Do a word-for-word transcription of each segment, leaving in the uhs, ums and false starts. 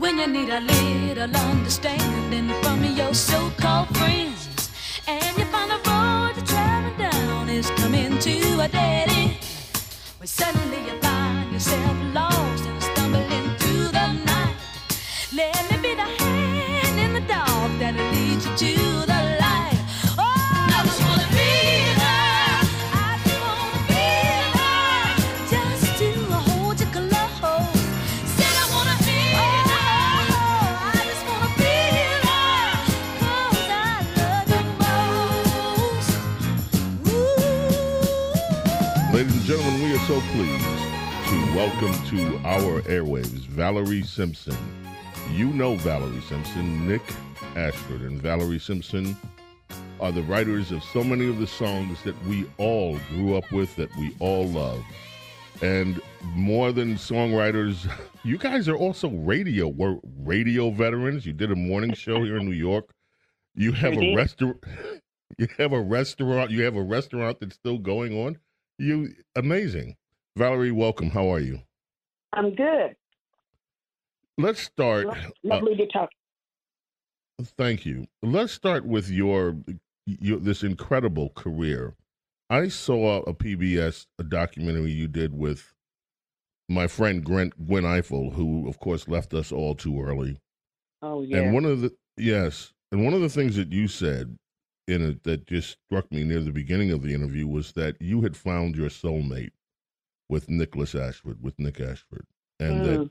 When you need a little understanding from your so-called friends, and you find the road you're traveling down is coming to a dead end, when suddenly you find yourself lost and stumbling through the night, let me be the hand in the dark that'll lead you to the light. Oh, I just wanna be there, I just wanna be there, just to hold you close. Said I wanna be there, oh, I just wanna be there, 'cause I love you most. Ooh. Ladies and gentlemen, we are so pleased to welcome to our airwaves Valerie Simpson. You know Valerie Simpson. Nick Ashford and Valerie Simpson are the writers of so many of the songs that we all grew up with, that we all love. And more than songwriters, you guys are also radio. We're radio veterans. You did a morning show here in New York. You have a restaurant. You have a restaurant. You have a restaurant that's still going on. You amazing. Valerie, welcome. How are you? I'm good. Let's start. Lovely uh, to talk. Thank you. Let's start with your, your this incredible career. I saw a P B S a documentary you did with my friend Gwen, Gwen Ifill, who of course left us all too early. Oh yeah. And one of the yes, and one of the things that you said in it that just struck me near the beginning of the interview was that you had found your soulmate with Nickolas Ashford, with Nick Ashford, and mm. that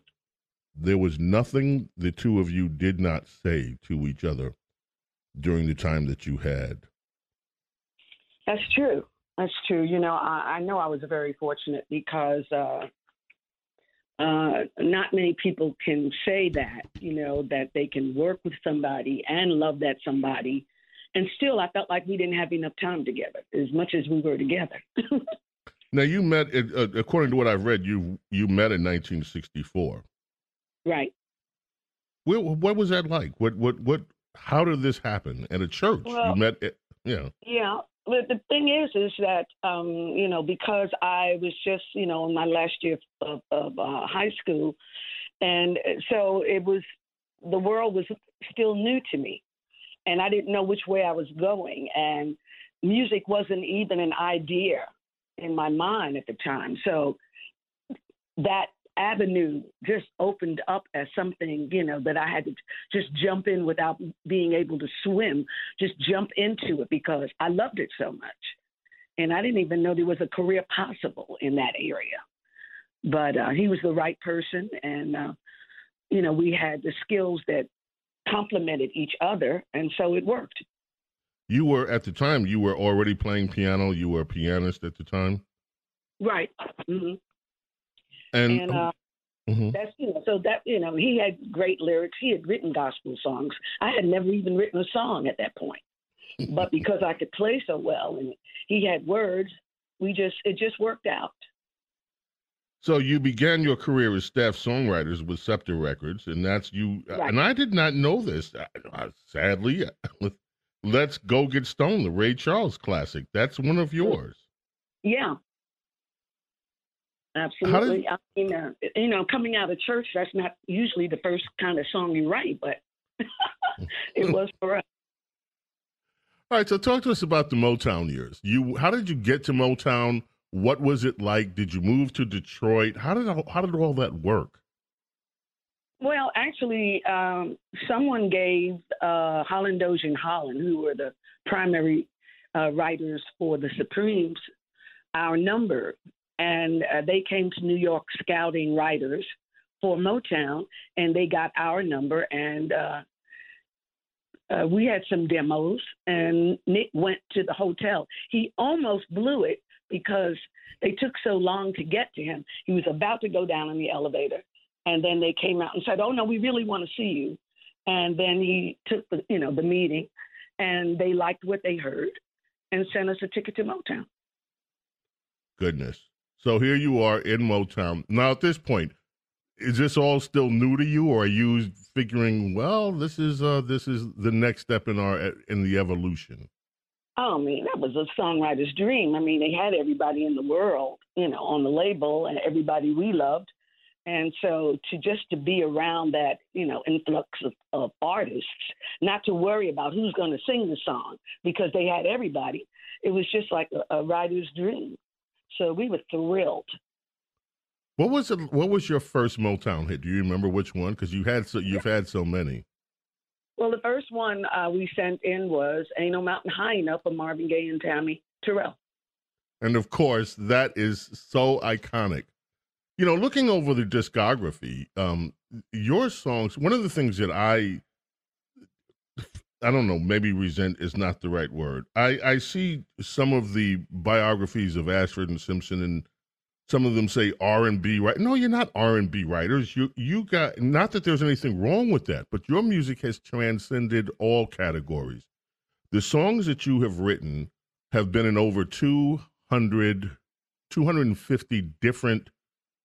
there was nothing the two of you did not say to each other during the time that you had. That's true. That's true. You know, I, I know I was very fortunate because uh, uh, not many people can say that, you know, that they can work with somebody and love that somebody. And still, I felt like we didn't have enough time together as much as we were together. Now, you met, uh, according to what I've read, you you met in nineteen sixty-four. Right. Where, what was that like? What what what? How did this happen at a church? Well, you met, at, yeah. Yeah. But the thing is, is that um, you know, because I was just you know in my last year of, of uh, high school, and so it was the world was still new to me, and I didn't know which way I was going, and music wasn't even an idea in my mind at the time. So that avenue just opened up as something, you know, that I had to just jump in without being able to swim, just jump into it because I loved it so much. And I didn't even know there was a career possible in that area. But uh, he was the right person. And, uh, you know, we had the skills that complemented each other. And so it worked. You were, at the time, you were already playing piano. You were a pianist at the time? Right. Mm-hmm. And, and uh, mm-hmm. that's, you know, so that, you know, he had great lyrics. He had written gospel songs. I had never even written a song at that point. But because I could play so well and he had words, we just, it just worked out. So you began your career as staff songwriters with Scepter Records, and that's you. Right. And I did not know this, I, I, sadly, with Let's Go Get Stoned, the Ray Charles classic. That's one of yours. Yeah. Absolutely. How did... I mean, uh, you know, coming out of church, that's not usually the first kind of song you write, but it was for us. All right, so talk to us about the Motown years. You, how did you get to Motown? What was it like? Did you move to Detroit? How did how did all that work? Well, actually, um, someone gave uh, Holland Dozier Holland, who were the primary uh, writers for the Supremes, our number. And uh, they came to New York scouting writers for Motown, and they got our number. And uh, uh, we had some demos, and Nick went to the hotel. He almost blew it because they took so long to get to him. He was about to go down in the elevator, and then they came out and said, oh, no, we really want to see you. And then he took the, you know, the meeting, and they liked what they heard and sent us a ticket to Motown. Goodness. So here you are in Motown. Now, at this point, is this all still new to you, or are you figuring, well, this is uh, this is the next step in our in the evolution? Oh, I mean, that was a songwriter's dream. I mean, they had everybody in the world, you know, on the label, and everybody we loved, And so to just to be around that, you know, influx of, of artists, not to worry about who's going to sing the song because they had everybody. It was just like a, a writer's dream. So we were thrilled. What was it, what was your first Motown hit? Do you remember which one? Because you had so, you've had so many. Well, the first one uh, we sent in was Ain't No Mountain High Enough for Marvin Gaye and Tammy Terrell. And, of course, that is so iconic. You know, looking over the discography, um, your songs, one of the things that I, I don't know, maybe resent is not the right word. I, I see some of the biographies of Ashford and Simpson and some of them say R and B, right? No, you're not R and B writers. You you got, not that there's anything wrong with that, but your music has transcended all categories. The songs that you have written have been in over two hundred, two hundred fifty different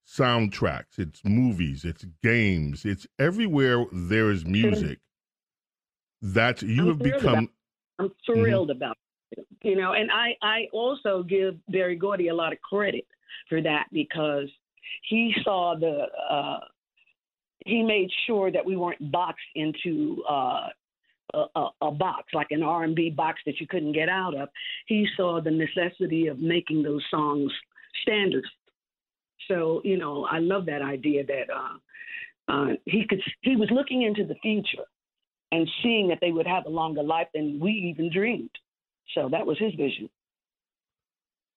soundtracks. It's movies, it's games, it's everywhere there is music. That you I'm have become. I'm thrilled mm-hmm. about it. You know, and I, I also give Barry Gordy a lot of credit for that because he saw the, uh, he made sure that we weren't boxed into uh, a, a, a box, like an R and B box that you couldn't get out of. He saw the necessity of making those songs standards. So, you know, I love that idea that uh, uh, he could, he was looking into the future and seeing that they would have a longer life than we even dreamed. So that was his vision.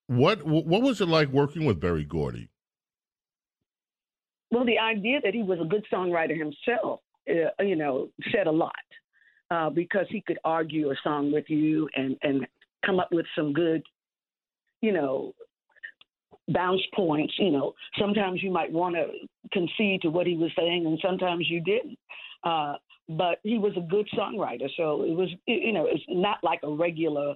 What what was it like working with Barry Gordy? Well, the idea that he was a good songwriter himself, uh, you know, said a lot uh, because he could argue a song with you and, and come up with some good, you know, bounce points. You know, sometimes you might want to concede to what he was saying and sometimes you didn't. Uh, but he was a good songwriter. So it was, you know, it's not like a regular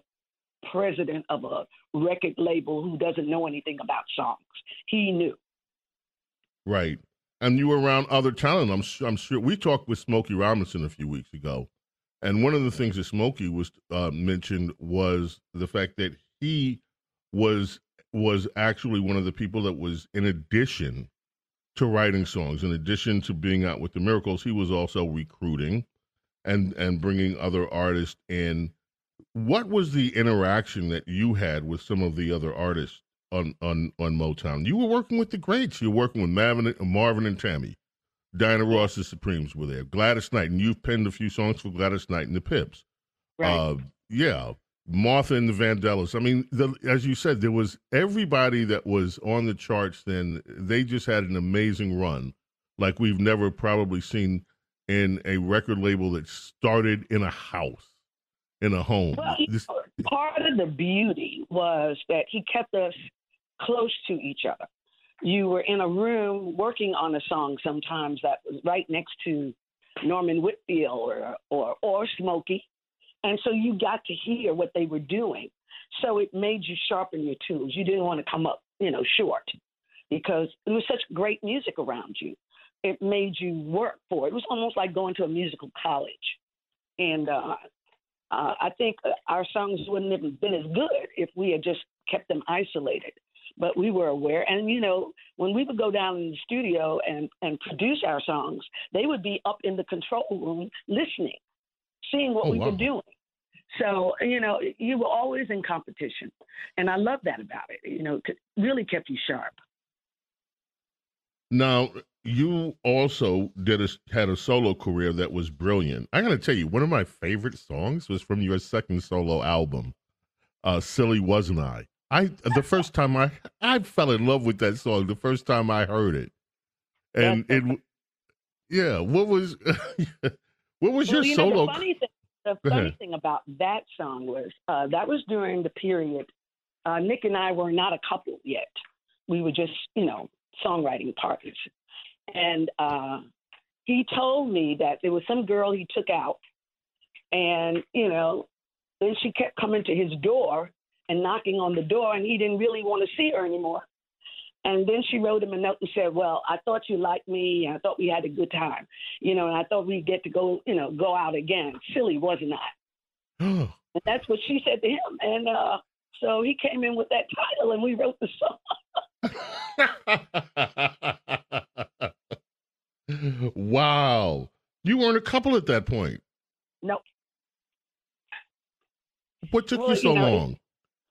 president of a record label who doesn't know anything about songs. He knew. Right. And you were around other talent. I'm sure, I'm sure we talked with Smokey Robinson a few weeks ago. And one of the things that Smokey was uh, mentioned was the fact that he was, was actually one of the people that was, in addition to writing songs, in addition to being out with the Miracles, he was also recruiting and, and bringing other artists in. What was the interaction that you had with some of the other artists on, on, on Motown? You were working with the greats. You were working with Marvin, Marvin and Tammy. Diana Ross, the Supremes were there. Gladys Knight, and you've penned a few songs for Gladys Knight and the Pips. Right. Uh, yeah. Martha and the Vandellas. I mean, the, as you said, there was everybody that was on the charts then. They just had an amazing run like we've never probably seen in a record label that started in a house. In a home. Well, you know, part of the beauty was that he kept us close to each other. You were in a room working on a song sometimes that was right next to Norman Whitfield or or, or Smokey, and so you got to hear what they were doing. So it made you sharpen your tools. You didn't want to come up, you know, short because there was such great music around you. It made you work for it. It was almost like going to a musical college, and. Uh, Uh, I think our songs wouldn't have been as good if we had just kept them isolated. But we were aware. And, you know, when we would go down in the studio and, and produce our songs, they would be up in the control room listening, seeing what oh, we wow. were doing. So, you know, you were always in competition. And I love that about it. You know, it really kept you sharp. Now, you also did a, had a solo career that was brilliant. I got to tell you, one of my favorite songs was from your second solo album, uh, Silly Wasn't I? I the first time I I fell in love with that song, the first time I heard it. And it, yeah, what was what was well, your you know, solo? The funny thing, the funny thing about that song was uh, that was during the period uh, Nick and I were not a couple yet. We were just, you know, songwriting partners. And uh, he told me that there was some girl he took out and, you know, then she kept coming to his door and knocking on the door and he didn't really want to see her anymore. And then she wrote him a note and said, well, I thought you liked me. I thought we had a good time, you know, and I thought we'd get to go, you know, go out again. Silly, wasn't I? And that's what she said to him. And uh, so he came in with that title and we wrote the song. Wow. You weren't a couple at that point. No. Nope. What took well, you so you know, long?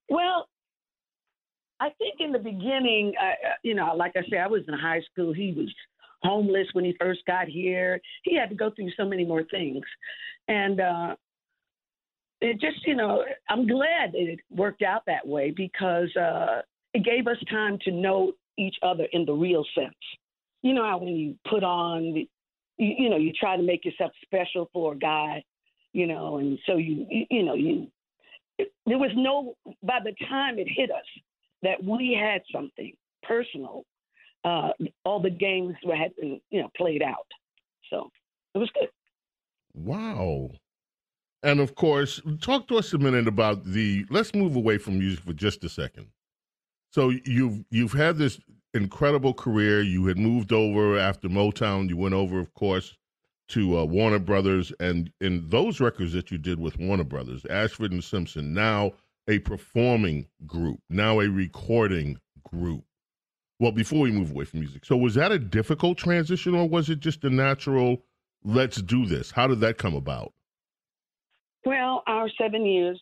Well, I think in the beginning, I, you know, like I said, I was in high school. He was homeless when he first got here. He had to go through so many more things. And uh, it just, you know, I'm glad it worked out that way because uh, it gave us time to know each other in the real sense. You know how when you put on, you, you know, you try to make yourself special for a guy, you know, and so you, you, you know, you, it, there was no, by the time it hit us that we had something personal, uh, all the games were had been, you know, played out. So it was good. Wow. And of course, talk to us a minute about the, let's move away from music for just a second. So you've, you've had this incredible career. You had moved over after Motown. You went over, of course, to uh, Warner Brothers. And in those records that you did with Warner Brothers, Ashford and Simpson, now a performing group, now a recording group. Well, before we move away from music, so was that a difficult transition or was it just a natural, let's do this? How did that come about? Well, our seven years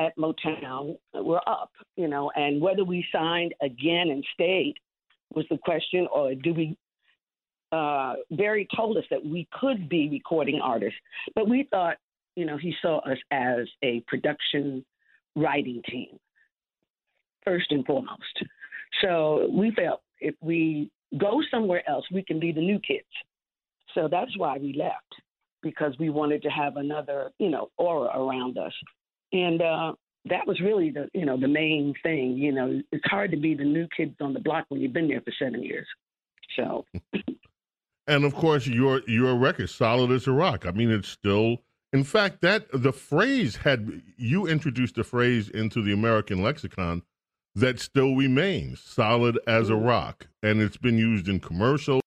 at Motown were up, you know, and whether we signed again and stayed was the question, or do we, uh, Barry told us that we could be recording artists, but we thought, you know, he saw us as a production writing team, first and foremost. So we felt if we go somewhere else, we can be the new kids. So that's why we left, because we wanted to have another, you know, aura around us. And uh, that was really the, you know, the main thing. You know, it's hard to be the new kids on the block when you've been there for seven years. So. And of course, your your record, Solid as a Rock. I mean, it's still. In fact, that the phrase had you introduced the phrase into the American lexicon that still remains solid as a rock, and it's been used in commercials.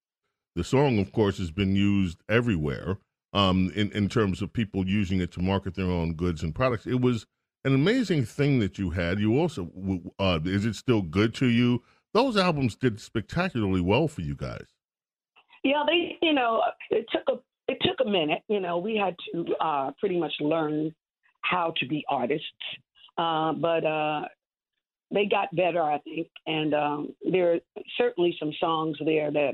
The song, of course, has been used everywhere um, in in terms of people using it to market their own goods and products. It was an amazing thing that you had. You also uh, Is It Still Good to You? Those albums did spectacularly well for you guys. Yeah, they you know it took a. It took a minute, you know, we had to uh, pretty much learn how to be artists, uh, but uh, they got better, I think. And um, there are certainly some songs there that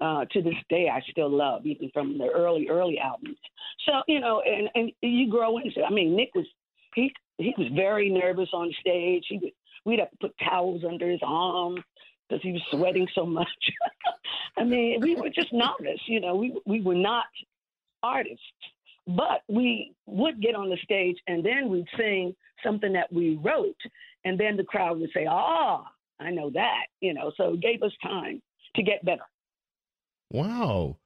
uh, to this day I still love, even from the early, early albums. So, you know, and, and you grow into it. I mean, Nick was, he, he was very nervous on stage. He would, we'd have to put towels under his arm because he was sweating so much. I mean, we were just novices, you know, we we were not artists, but we would get on the stage and then we'd sing something that we wrote. And then the crowd would say, ah, I know that, you know, so it gave us time to get better. Wow.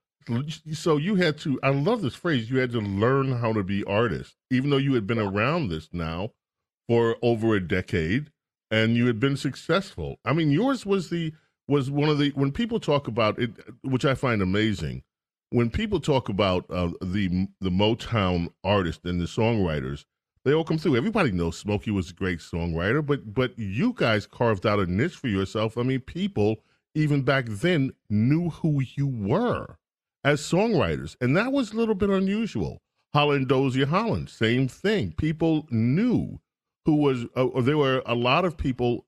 So you had to, I love this phrase, you had to learn how to be artists, even though you had been around this now for over a decade and you had been successful. I mean, yours was the, was one of the, when people talk about it, which I find amazing, when people talk about uh, the the Motown artists and the songwriters, they all come through. Everybody knows Smokey was a great songwriter, but but you guys carved out a niche for yourself. I mean, people, even back then, knew who you were as songwriters, and that was a little bit unusual. Holland Dozier Holland, same thing. People knew who was, uh, there were a lot of people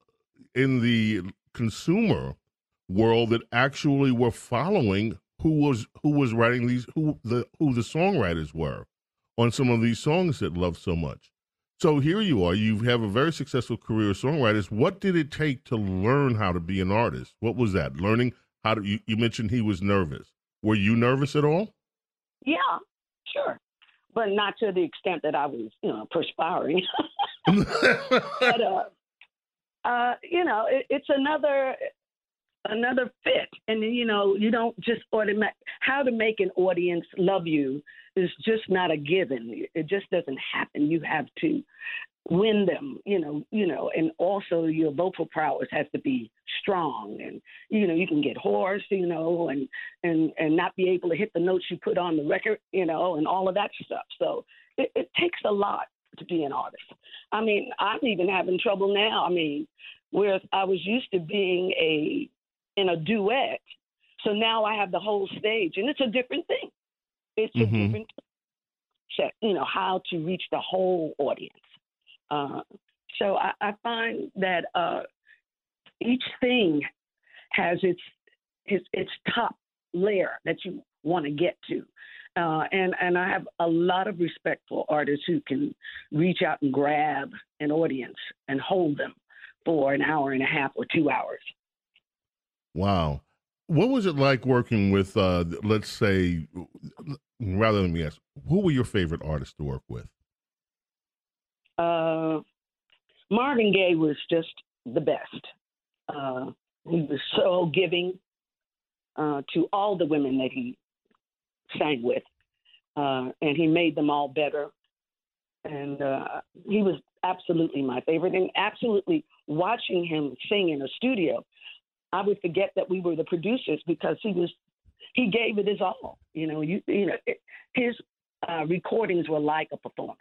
in the consumer world that actually were following who was who was writing these who the who the songwriters were on some of these songs that love so much. So here you are, you have a very successful career as songwriters. What did it take to learn how to be an artist? What was that? Learning how to you, you mentioned he was nervous. Were you nervous at all? Yeah, sure. But not to the extent that I was, you know, perspiring. but uh Uh, you know, it, it's another another fit. And, you know, you don't just automatic. How to make an audience love you is just not a given. It just doesn't happen. You have to win them, you know, you know, and also your vocal prowess has to be strong. And, you know, you can get hoarse, you know, and, and, and not be able to hit the notes you put on the record, you know, and all of that stuff. So it, it takes a lot to be an artist. I mean, I'm even having trouble now. I mean, whereas I was used to being a in a duet, So now I have the whole stage, and it's a different thing. It's mm-hmm. a different thing. You know, how to reach the whole audience. Uh, so I, I find that uh, each thing has its, its its top layer that you want to get to. Uh, and, and I have a lot of respect for artists who can reach out and grab an audience and hold them for an hour and a half or two hours. Wow. What was it like working with, uh, let's say, rather than me ask, who were your favorite artists to work with? Uh, Marvin Gaye was just the best. Uh, he was so giving uh, to all the women that he sang with, uh, and he made them all better. And uh, he was absolutely my favorite. And absolutely watching him sing in a studio, I would forget that we were the producers because he was, he gave it his all. You know, you, you know, it, his uh, recordings were like a performance.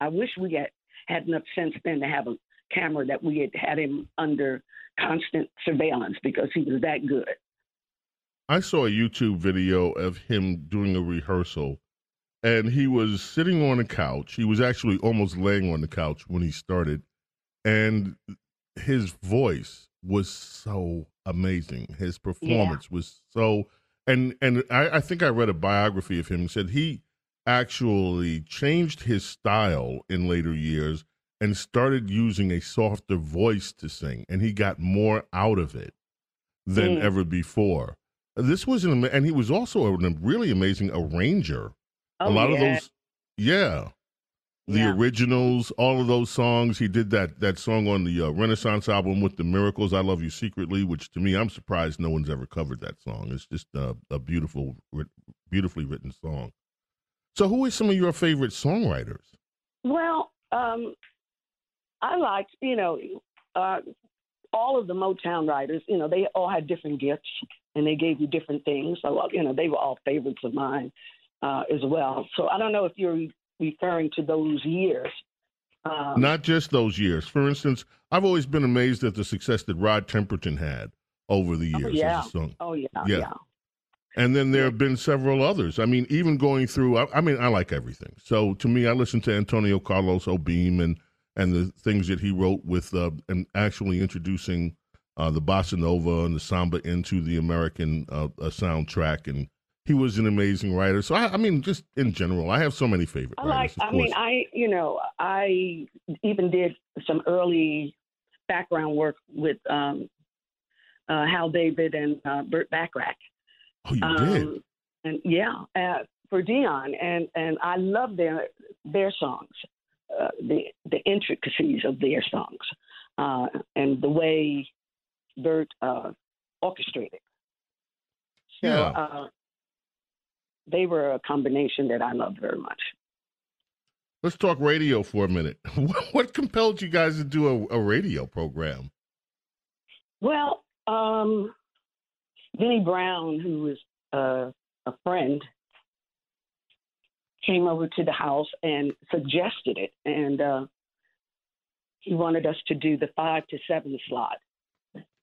I wish we had, had enough sense then to have a camera that we had had him under constant surveillance because he was that good. I saw a YouTube video of him doing a rehearsal, and he was sitting on a couch. He was actually almost laying on the couch when he started, and his voice was so amazing. His performance yeah. was so, and and I, I think I read a biography of him and said he actually changed his style in later years and started using a softer voice to sing, and he got more out of it than mm. ever before. This was an, and he was also a really amazing arranger. Oh, a lot yeah. of those, yeah, the yeah. originals, all of those songs. He did that that song on the uh, Renaissance album with the Miracles, "I Love You Secretly," which to me, I'm surprised no one's ever covered that song. It's just uh, a beautiful, beautifully written song. So who are some of your favorite songwriters? Well, um, I like, you know, uh, all of the Motown writers, you know, they all had different gifts and they gave you different things. So, you know, they were all favorites of mine uh, as well. So I don't know if you're referring to those years. Um, Not just those years. For instance, I've always been amazed at the success that Rod Temperton had over the years. Oh, yeah. As a song. Oh, yeah, yeah. yeah. And then there have been several others. I mean, even going through, I, I mean, I like everything. So to me, I listen to Antônio Carlos Jobim and, and the things that he wrote with uh, and actually introducing uh, the bossa nova and the samba into the American uh, uh, soundtrack. And he was an amazing writer. So, I, I mean, just in general, I have so many favorite I like, writers, of I course. mean, I, you know, I even did some early background work with um, uh, Hal David and uh, Burt Bacharach. Oh, you um, did? And yeah, uh, for Dion, and, and I love their their songs, uh, the the intricacies of their songs, uh, and the way Bert uh, orchestrated. So yeah. uh, they were a combination that I loved very much. Let's talk radio for a minute. What compelled you guys to do a, a radio program? Well, um. Vinnie Brown, who was uh, a friend, came over to the house and suggested it. And uh, he wanted us to do the five to seven slot.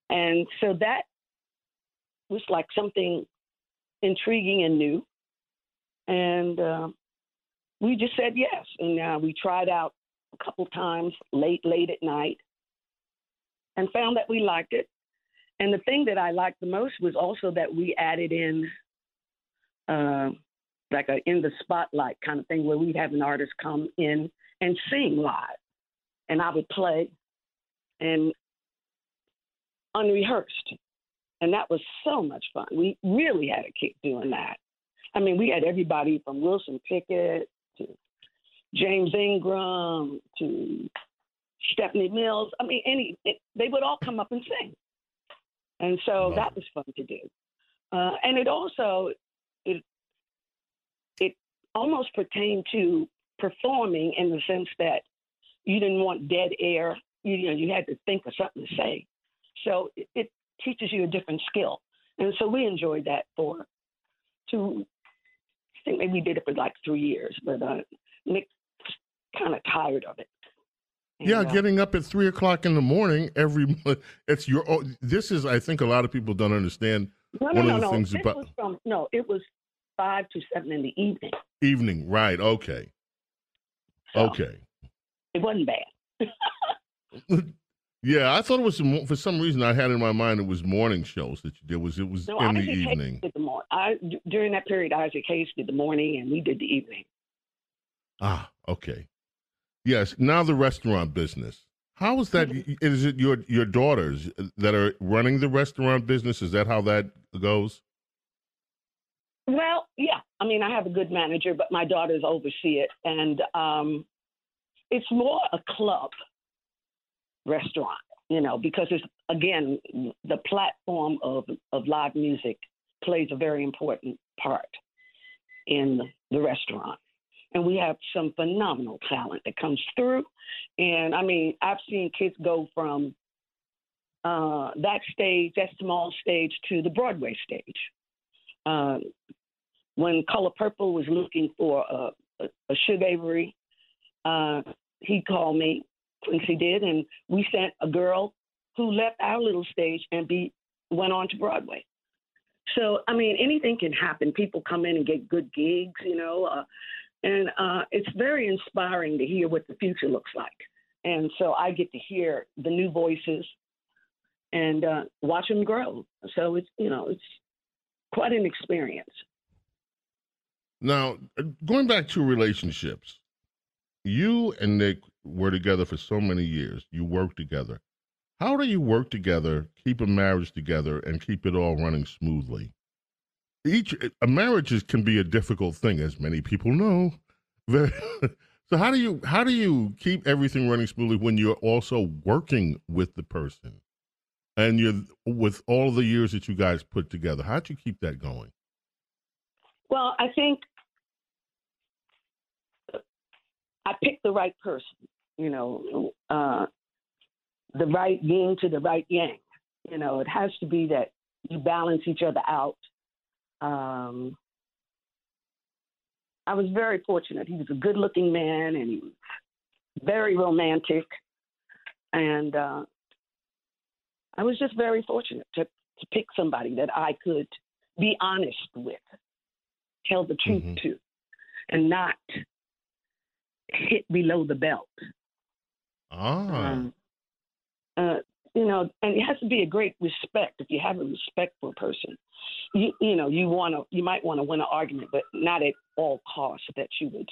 And so that was like something intriguing and new. And uh, we just said yes. And uh, we tried out a couple times late, late at night and found that we liked it. And the thing that I liked the most was also that we added in uh, like a in the spotlight kind of thing where we'd have an artist come in and sing live. And I would play and unrehearsed. And that was so much fun. We really had a kick doing that. I mean, we had everybody from Wilson Pickett to James Ingram to Stephanie Mills. I mean, any it, they would all come up and sing. And so that was fun to do. Uh, and it also, it it almost pertained to performing in the sense that you didn't want dead air. You, you know, you had to think of something to say. So it, it teaches you a different skill. And so we enjoyed that for two, I think maybe we did it for like three years, but uh, Nick kind of tired of it. And, yeah, uh, getting up at three o'clock in the morning every. It's your. This is, I think, a lot of people don't understand No, no, one of the no, things no. This about... was from, no, it was five to seven in the evening. Evening, right? Okay, so, okay. It wasn't bad. Yeah, I thought it was some, for some reason I had in my mind it was morning shows that you did. Was it was no, in Isaac the evening? Hayes did the morning. I during that period, Isaac Hayes did the morning, and we did the evening. Ah, okay. Yes. Now the restaurant business. How is that? Is it your your daughters that are running the restaurant business? Is that how that goes? Well, yeah. I mean, I have a good manager, but my daughters oversee it, and um, it's more a club restaurant, you know, because it's again the platform of of live music plays a very important part in the restaurant. And we have some phenomenal talent that comes through. And, I mean, I've seen kids go from uh, that stage, that small stage, to the Broadway stage. Uh, when Color Purple was looking for a, a, a Suge Avery, uh, he called me, Quincy did, and we sent a girl who left our little stage and be, went on to Broadway. So, I mean, anything can happen. People come in and get good gigs, you know, uh, And uh, it's very inspiring to hear what the future looks like. And so I get to hear the new voices and uh, watch them grow. So it's, you know, it's quite an experience. Now, going back to relationships, you and Nick were together for so many years. You worked together. How do you work together, keep a marriage together, and keep it all running smoothly? Each a marriage is, can be a difficult thing, as many people know. So how do you how do you keep everything running smoothly when you're also working with the person, and you're with all the years that you guys put together? How do you keep that going? Well, I think I picked the right person. You know, uh, the right yin to the right yang. You know, it has to be that you balance each other out. Um, I was very fortunate. He was a good-looking man, and he was very romantic. And uh, I was just very fortunate to, to pick somebody that I could be honest with, tell the truth mm-hmm. to, and not hit below the belt. Ah. Um, uh, you know, and it has to be a great respect. If you have a respect for a person, you, you know, you want to, you might want to win an argument, but not at all costs that you would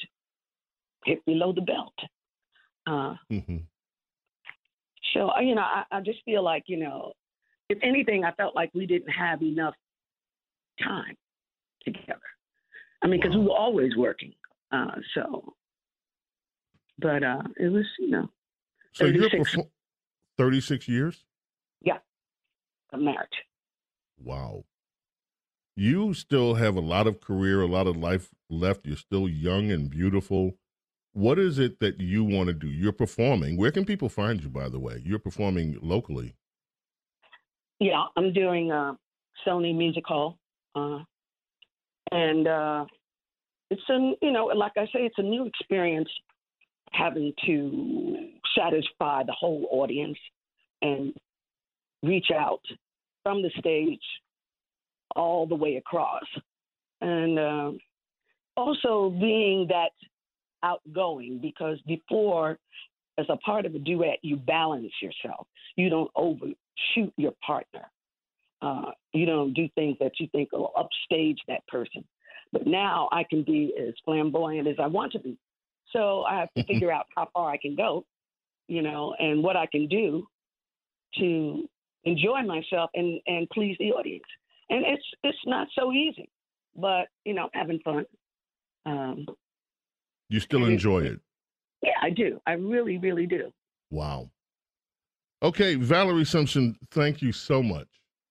hit below the belt. Uh, mm-hmm. So, you know, I, I just feel like, you know, if anything, I felt like we didn't have enough time together. I mean, because we were always working. Uh, so, but uh, it was, you know, so you're performing thirty-six years? Yeah, of marriage. Wow. You still have a lot of career, a lot of life left. You're still young and beautiful. What is it that you want to do? You're performing. Where can people find you, by the way? You're performing locally. Yeah, I'm doing uh, Sony Music Hall. Uh, and uh, it's, an, you know, like I say, it's a new experience having to satisfy the whole audience and reach out from the stage all the way across. And uh, also being that outgoing, because before, as a part of a duet, you balance yourself. You don't overshoot your partner. Uh, you don't do things that you think will upstage that person. But now I can be as flamboyant as I want to be. So I have to figure out how far I can go, you know, and what I can do to enjoy myself and, and please the audience. And it's it's not so easy, but, you know, having fun. Um, you still enjoy it? Yeah, I do. I really, really do. Wow. Okay, Valerie Simpson, thank you so much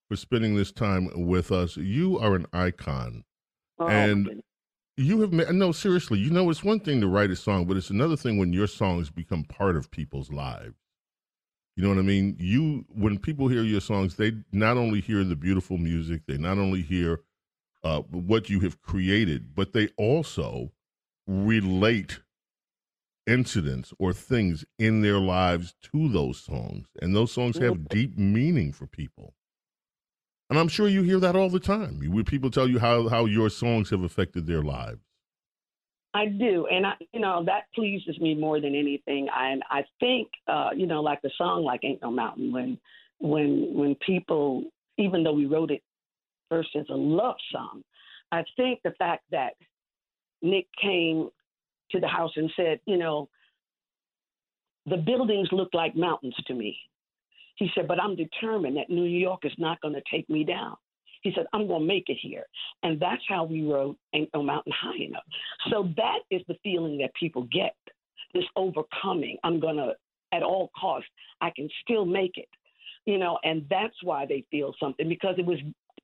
for spending this time with us. You are an icon. Oh, and. Goodness. You have made, no, seriously, you know, it's one thing to write a song, but it's another thing when your songs become part of people's lives. You know what I mean? You, when people hear your songs, they not only hear the beautiful music, they not only hear uh, what you have created, but they also relate incidents or things in their lives to those songs. And those songs have deep meaning for people. And I'm sure you hear that all the time. Where people tell you how, how your songs have affected their lives. I do. And, I, you know, that pleases me more than anything. And I, I think, uh, you know, like the song, like Ain't No Mountain, when when when people, even though we wrote it first as a love song, I think the fact that Nick came to the house and said, you know, the buildings look like mountains to me. He said, but I'm determined that New York is not going to take me down. He said, I'm going to make it here. And that's how we wrote Ain't No Mountain High Enough. So that is the feeling that people get, this overcoming. I'm going to, at all costs, I can still make it. You know, and that's why they feel something, because it was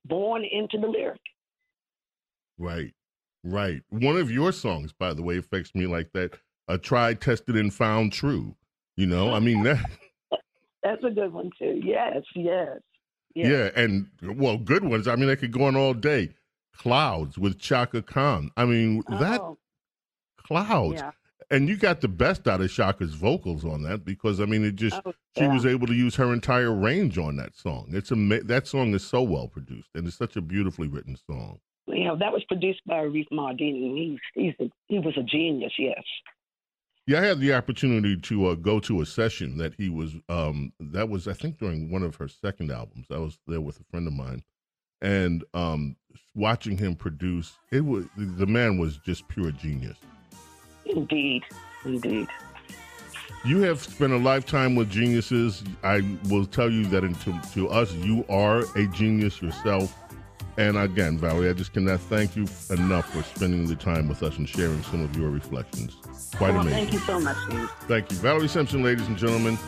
born into the lyric. Right, right. One of your songs, by the way, affects me like that. A tried, tested, and found true. You know, I mean, that... That's a good one, too. Yes, yes, yes. Yeah, and, well, good ones. I mean, they could go on all day. Clouds with Chaka Khan. I mean, oh. that, Clouds. Yeah. And you got the best out of Chaka's vocals on that because, I mean, it just, oh, yeah. she was able to use her entire range on that song. It's ama- That song is so well produced, and it's such a beautifully written song. You know, that was produced by Arif Mardini, and he's, he's a, he was a genius, yes. Yeah, I had the opportunity to uh, go to a session that he was, um, that was, I think, during one of her second albums. I was there with a friend of mine, and um, watching him produce, it was, the man was just pure genius. Indeed, indeed. You have spent a lifetime with geniuses. I will tell you that in to, to us, you are a genius yourself. And again, Valerie, I just cannot thank you enough for spending the time with us and sharing some of your reflections. Quite amazing. Thank you so much, Steve. Thank you. Valerie Simpson, ladies and gentlemen.